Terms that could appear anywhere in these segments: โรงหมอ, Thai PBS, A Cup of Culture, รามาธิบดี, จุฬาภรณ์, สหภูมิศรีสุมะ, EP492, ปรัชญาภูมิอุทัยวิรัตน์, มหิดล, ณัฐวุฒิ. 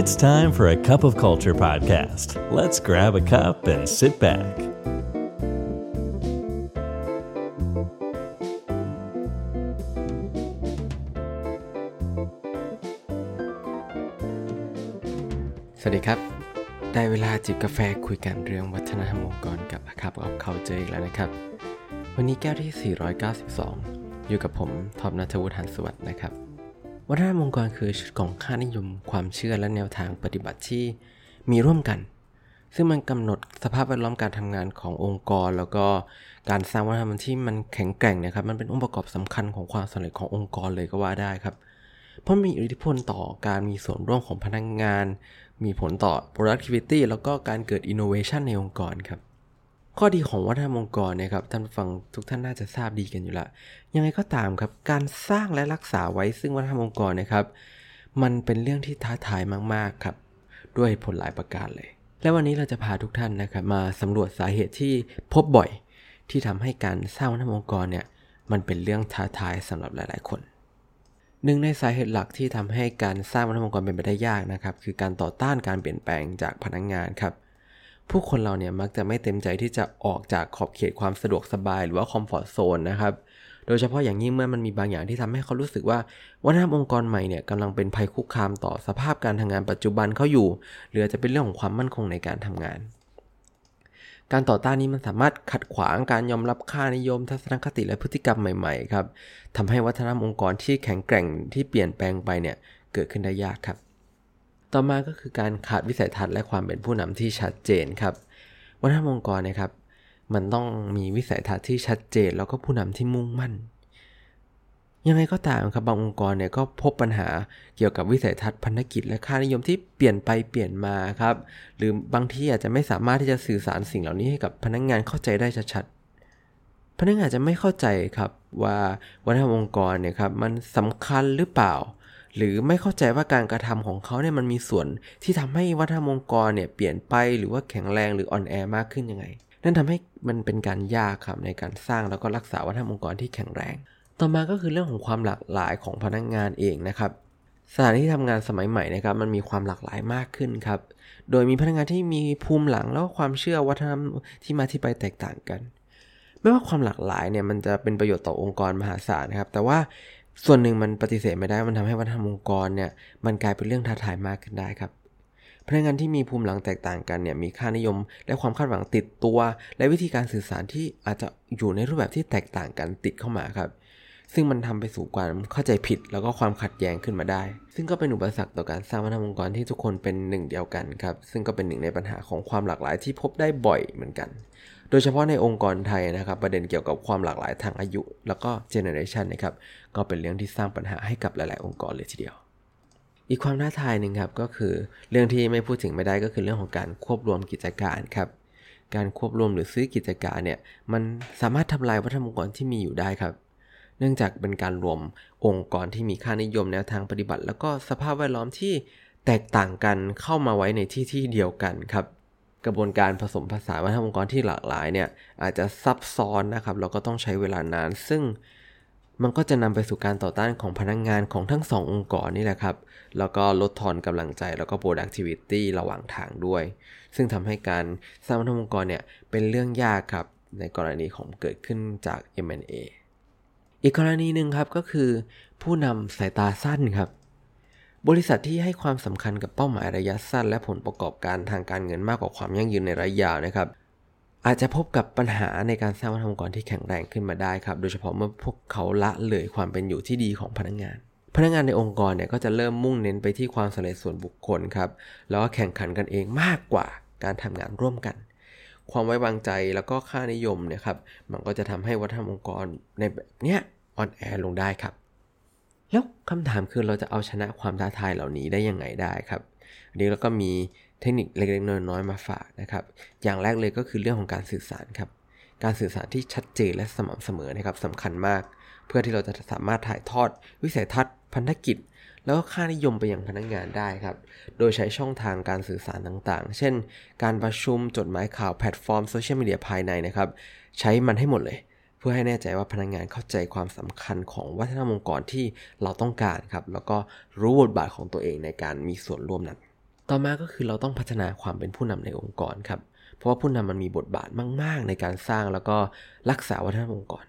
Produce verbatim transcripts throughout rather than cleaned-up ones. It's time for a cup of culture podcast. Let's grab a cup and sit back. สวัสดีครับได้เวลาจิบกาแฟคุยกันเรื่องวัฒนธรรมองค์กรกับ A Cup of Culture อีกแล้วนะครับวันนี้แก้วที่สี่ร้อยเก้าสิบสองอยู่กับผมทอมณัฐวุฒิ หันสวัสดิ์นะครับวัฒนธรรมองค์กรคือชุดของค่านิยมความเชื่อและแนวทางปฏิบัติที่มีร่วมกันซึ่งมันกำหนดสภาพแวดล้อมการทำงานขององค์กรแล้วก็การสร้างวัฒนธรรมที่มันแข็งแกร่งนะครับมันเป็นองค์ประกอบสำคัญของความสำเร็จขององค์กรเลยก็ว่าได้ครับเพราะมีอิทธิพลต่อการมีส่วนร่วมของพนักงานมีผลต่อ productivity แล้วก็การเกิด innovation ในองค์กรครับข้อดีของวัฒนธรรมองค์กรนะครับท่านผู้ฟังทุกท่านน่าจะทราบดีกันอยู่ละยังไงก็ตามครับการสร้างและรักษาไว้ซึ่งวัฒนธรรมองค์กรนะครับมันเป็นเรื่องที่ท้าทายมากๆครับด้วยผลหลายประการเลยและวันนี้เราจะพาทุกท่านนะครับมาสำรวจสาเหตุที่พบบ่อยที่ทำให้การสร้างวัฒนธรรมองค์กรเนี่ยมันเป็นเรื่องท้าทายสำหรับหลายๆคนหนึ่งในสาเหตุหลักที่ทำให้การสร้างวัฒนธรรมองค์กรเป็นไปได้ยากนะครับคือการต่อต้านการเปลี่ยนแปลงจากพนักงานครับผู้คนเราเนี่ยมักจะไม่เต็มใจที่จะออกจากขอบเขตความสะดวกสบายหรือว่าคอมฟอร์ตโซนนะครับโดยเฉพาะอย่างยิ่งเมื่อมันมีบางอย่างที่ทำให้เขารู้สึกว่าวัฒนธรรมองค์กรใหม่เนี่ยกำลังเป็นภัยคุกคามต่อสภาพการทำงานปัจจุบันเขาอยู่หรือจะเป็นเรื่องของความมั่นคงในการทำงานการต่อต้านนี้มันสามารถขัดขวางการยอมรับค่านิยมทัศนคติและพฤติกรรมใหม่ๆครับทำให้วัฒนธรรมองค์กรที่แข็งแกร่งที่เปลี่ยนแปลงไปเนี่ยเกิดขึ้นได้ยากครับต่อมาก็คือการขาดวิสัยทัศน์และความเป็นผู้นำที่ชัดเจนครับวัฒนธรรมองค์กรนะครับมันต้องมีวิสัยทัศน์ที่ชัดเจนแล้วก็ผู้นำที่มุ่งมั่นยังไงก็ตามครับบางองค์กรเนี่ยก็พบปัญหาเกี่ยวกับวิสัยทัศน์พันธกิจและค่านิยมที่เปลี่ยนไปเปลี่ยนมาครับหรือบางทีอาจจะไม่สามารถที่จะสื่อสารสิ่งเหล่านี้ให้กับพนักงานเข้าใจได้ชัดๆพนักงานจะไม่เข้าใจครับว่าวัฒนธรรมองค์กรเนี่ยครับมันสำคัญหรือเปล่าหรือไม่เข้าใจว่าการกระทำของเขาเนี่ยมันมีส่วนที่ทำให้วัฒนธรรมองค์กรเนี่ยเปลี่ยนไปหรือว่าแข็งแรงหรืออ่อนแอมากขึ้นยังไงนั่นทำให้มันเป็นการยากครับในการสร้างแล้วก็รักษาวัฒนธรรมองค์กรที่แข็งแรงต่อมาก็คือเรื่องของความหลากหลายของพนักงานเองนะครับสถานที่ทำงานสมัยใหม่นะครับมันมีความหลากหลายมากขึ้นครับโดยมีพนักงานที่มีภูมิหลังแล้วก็ความเชื่อวัฒนธรรมที่มาที่ไปแตกต่างกันไม่ว่าความหลากหลายเนี่ยมันจะเป็นประโยชน์ต่อองค์กรมหาศาลนะครับแต่ว่าส่วนหนึ่งมันปฏิเสธไม่ได้มันทำให้วัฒนธรรมองค์กรเนี่ยมันกลายเป็นเรื่องท้าทายมากขึ้นได้ครับพนักงานที่มีภูมิหลังแตกต่างกันเนี่ยมีค่านิยมและความคาดหวังติดตัวและวิธีการสื่อสารที่อาจจะอยู่ในรูปแบบที่แตกต่างกันติดเข้ามาครับซึ่งมันทำไปสู่ความเข้าใจผิดแล้วก็ความขัดแย้งขึ้นมาได้ซึ่งก็เป็นอุปสรรคต่อการสร้างวัฒนธรรมองค์กรที่ทุกคนเป็นหนึ่งเดียวกันครับซึ่งก็เป็นหนึ่งในปัญหาของความหลากหลายที่พบได้บ่อยเหมือนกันโดยเฉพาะในองค์กรไทยนะครับประเด็นเกี่ยวกับความหลากหลายทางอายุแล้วก็เจเนอเรชันนะครับก็เป็นเรื่องที่สร้างปัญหาให้กับหลายๆองค์กรเลยทีเดียวอีกความท้าทายนึงครับก็คือเรื่องที่ไม่พูดถึงไม่ได้ก็คือเรื่องของการควบรวมกิจการครับการควบรวมหรือซื้อกิจการเนี่ยมันสามารถทำลายวัฒนธรรมองค์กรที่มีอยู่ได้ครับเนื่องจากเป็นการรวมองค์กรที่มีค่านิยมแนวทางปฏิบัติแล้วก็สภาพแวดล้อมที่แตกต่างกันเข้ามาไว้ในที่ที่เดียวกันครับกระบวนการผสมผสานวัฒนธรรมองค์กรที่หลากหลายเนี่ยอาจจะซับซ้อนนะครับแล้วก็ต้องใช้เวลานานซึ่งมันก็จะนำไปสู่การต่อต้านของพนักงานของทั้งสององค์กรนี่แหละครับแล้วก็ลดทอนกำลังใจแล้วก็ productivity ระหว่างทางด้วยซึ่งทำให้การสร้างวัฒนธรรมองค์กรเนี่ยเป็นเรื่องยากครับในกรณีของเกิดขึ้นจาก เอ็ม แอนด์ เอ อีกกรณีนึงครับก็คือผู้นำสายตาสั้นครับบริษัทที่ให้ความสำคัญกับเป้าหมายระยะสั้นและผลประกอบการทางการเงินมากกว่าความยั่งยืนในระยะยาวนะครับอาจจะพบกับปัญหาในการสร้างวัฒนธรรมองค์กรที่แข็งแรงขึ้นมาได้ครับโดยเฉพาะเมื่อพวกเขาละเลยความเป็นอยู่ที่ดีของพนักงานพนักงานในองค์กรเนี่ยก็จะเริ่มมุ่งเน้นไปที่ความสำเร็จส่วนบุคคลครับแล้วก็แข่งขันกันเองมากกว่าการทำงานร่วมกันความไว้วางใจแล้วก็ค่านิยมเนี่ยครับมันก็จะทำให้วัฒนธรรมองค์กรในแบบเนี้ยอ่อนแอลงได้ครับแล้วคำถามคือเราจะเอาชนะความท้าทายเหล่านี้ได้ยังไงได้ครับอันนี้เราก็มีเทคนิคเล็กๆน้อยๆมาฝากนะครับอย่างแรกเลยก็คือเรื่องของการสื่อสารครับการสื่อสารที่ชัดเจนและสม่ำเสมอนะครับสำคัญมากเพื่อที่เราจะสามารถถ่ายทอดวิสัยทัศน์พันธกิจแล้วก็ค่านิยมไปยังพนักงานได้ครับโดยใช้ช่องทางการสื่อสารต่างๆเช่นการประชุมจดหมายข่าวแพลตฟอร์มโซเชียลมีเดียภายในนะครับใช้มันให้หมดเลยเพื่อให้แน่ใจว่าพนักงานเข้าใจความสำคัญของวัฒนธรรมองค์กรที่เราต้องการครับแล้วก็รู้บทบาทของตัวเองในการมีส่วนร่วมนั้น ต่อมาก็คือเราต้องพัฒนาความเป็นผู้นำในองค์กรครับเพราะว่าผู้นำมันมีบทบาทมากๆในการสร้างแล้วก็รักษาวัฒนธรรมองค์กร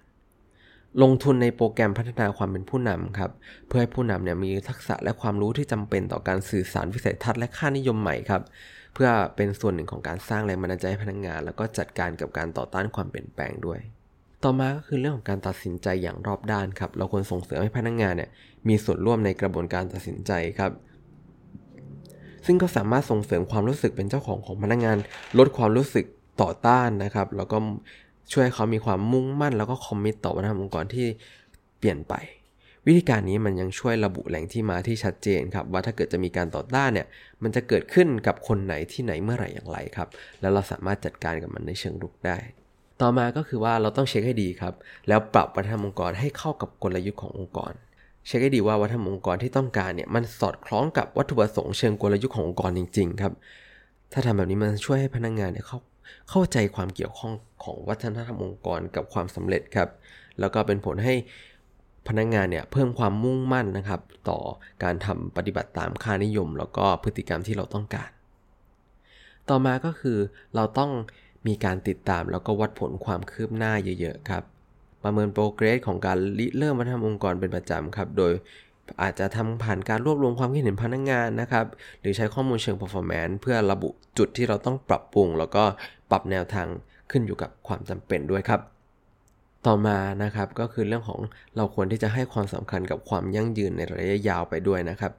ลงทุนในโปรแกรมพัฒนาความเป็นผู้นำครับเพื่อให้ผู้นำเนี่ยมีทักษะและความรู้ที่จำเป็นต่อการสื่อสารวิสัยทัศน์และค่านิยมใหม่ครับเพื่อเป็นส่วนหนึ่งของการสร้างแรงบันดาลใจให้พนักงานแล้วก็จัดการกับการต่อต้านความเปลี่ยนแปลงด้วยต่อมาก็คือเรื่องของการตัดสินใจอย่างรอบด้านครับเราควรส่งเสริมให้พนักงานเนี่ยมีส่วนร่วมในกระบวนการตัดสินใจครับซึ่งก็สามารถส่งเสริมความรู้สึกเป็นเจ้าของของพนักงานลดความรู้สึกต่อต้านนะครับแล้วก็ช่วยเขามีความมุ่งมั่นแล้วก็คอมมิตต่อวัฒนธรรมองค์กรที่เปลี่ยนไปวิธีการนี้มันยังช่วยระบุแหล่งที่มาที่ชัดเจนครับว่าถ้าเกิดจะมีการต่อต้านเนี่ยมันจะเกิดขึ้นกับคนไหนที่ไหนเมื่อไหร่อย่างไรครับแล้วเราสามารถจัดการกับมันในเชิงรุกได้ต่อมาก็คือว่าเราต้องเช็คให้ดีครับแล้วปรับวัฒนธรรมองค์กรให้เข้ากับกลยุทธ์ขององค์กรเช็คให้ดีว่าวัฒนธรรมองค์กรที่ต้องการเนี่ยมันสอดคล้องกับวัตถุประสงค์เชิงกลยุทธ์ขององค์กรจริงๆครับถ้าทำแบบนี้มันช่วยให้พนักงานเนี่ยเข้าเข้าใจความเกี่ยวข้องของวัฒนธรรมองค์กรกับความสำเร็จครับแล้วก็เป็นผลให้พนักงานเนี่ยเพิ่มความมุ่งมั่นนะครับต่อการทำปฏิบัติตามค่านิยมแล้วก็พฤติกรรมที่เราต้องการต่อมาก็คือเราต้องมีการติดตามแล้วก็วัดผลความคืบหน้าเยอะๆครับประเมินโปรเกรสของการริเริ่มวัฒนธรรมองค์กรเป็นประจำครับโดยอาจจะทำผ่านการรวบรวมความคิดเห็นพนักงานนะครับหรือใช้ข้อมูลเชิง performance เพื่อระบุจุดที่เราต้องปรับปรุงแล้วก็ปรับแนวทางขึ้นอยู่กับความจำเป็นด้วยครับต่อมานะครับก็คือเรื่องของเราควรที่จะให้ความสำคัญกับความยั่งยืนในระยะยาวไปด้วยนะครับ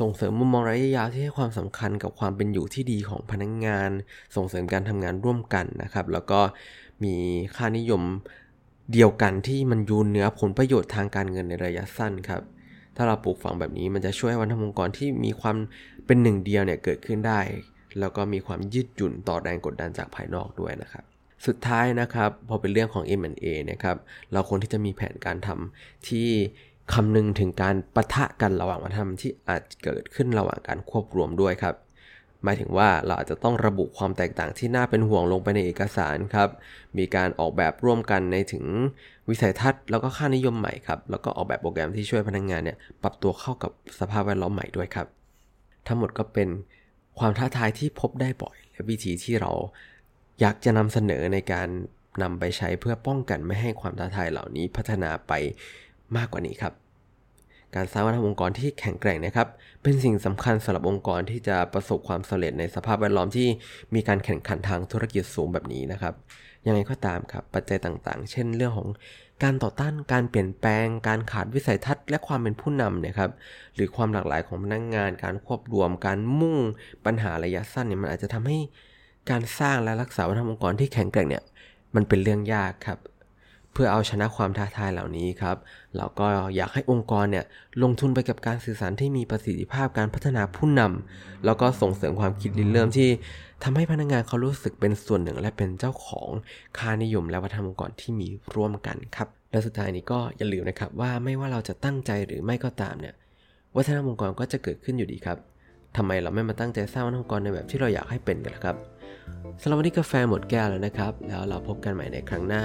ส่งเสริมมุมมองระยะยาวที่ให้ความสำคัญกับความเป็นอยู่ที่ดีของพนักงานส่งเสริมการทำงานร่วมกันนะครับแล้วก็มีค่านิยมเดียวกันที่มันยูนเหนือผลประโยชน์ทางการเงินในระยะสั้นครับถ้าเราปลูกฝังแบบนี้มันจะช่วยให้วัฒนธรรมองค์กรที่มีความเป็นหนึ่งเดียวเนี่ยเกิดขึ้นได้แล้วก็มีความยืดหยุ่นต่อแรงกดดันจากภายนอกด้วยนะครับสุดท้ายนะครับพอเป็นเรื่องของ เอ็ม แอนด์ เอ นะครับเราควรที่จะมีแผนการทำที่คำนึงถึงการปะทะกันระหว่างวัฒนธรรมที่อาจเกิดขึ้นระหว่างการควบรวมด้วยครับหมายถึงว่าเราอาจจะต้องระบุความแตกต่างที่น่าเป็นห่วงลงไปในเอกสารครับมีการออกแบบร่วมกันในถึงวิสัยทัศน์แล้วก็ค่านิยมใหม่ครับแล้วก็ออกแบบโปรแกรมที่ช่วยพนักงานเนี่ยปรับตัวเข้ากับสภาพแวดล้อมใหม่ด้วยครับทั้งหมดก็เป็นความท้าทายที่พบได้บ่อยและวิธีที่เราอยากจะนำเสนอในการนำไปใช้เพื่อป้องกันไม่ให้ความท้าทายเหล่านี้พัฒนาไปมากกว่านี้ครับการสร้างวัฒนธรรมองค์กรที่แข็งแกร่งนะครับเป็นสิ่งสำคัญสำหรับองค์กรที่จะประสบความสำเร็จในสภาพแวดล้อมที่มีการแข่งขันทางธุรกิจสูงแบบนี้นะครับยังไงก็ตามครับปัจจัยต่างๆเช่นเรื่องของการต่อต้านการเปลี่ยนแปลงการขาดวิสัยทัศน์และความเป็นผู้นำเนี่ยครับหรือความหลากหลายของพนักงานการควบรวมการมุ่งปัญหาระยะสั้นเนี่ยมันอาจจะทำให้การสร้างและรักษาวัฒนธรรมองค์กรที่แข็งแกร่งเนี่ยมันเป็นเรื่องยากครับเพื่อเอาชนะความท้าทายเหล่านี้ครับเราก็อยากให้องค์กรเนี่ยลงทุนไปกับการสื่อสารที่มีประสิทธิภาพการพัฒนาผู้นำแล้วก็ส่งเสริมความคิดริเริ่มที่ทำให้พนักงานเขารู้สึกเป็นส่วนหนึ่งและเป็นเจ้าของค่านิยมและวัฒนธรรมองค์กรที่มีร่วมกันครับและสุดท้ายนี้ก็อย่าลืมนะครับว่าไม่ว่าเราจะตั้งใจหรือไม่ก็ตามเนี่ยวัฒนธรรมองค์กรก็จะเกิดขึ้นอยู่ดีครับทำไมเราไม่มาตั้งใจสร้างวัฒนธรรมองค์กรในแบบที่เราอยากให้เป็นกันล่ะครับสำหรับวันนี้กาแฟหมดแก้วแล้วนะครับแล้วเราพบกันใหม่ในครั้งหน้า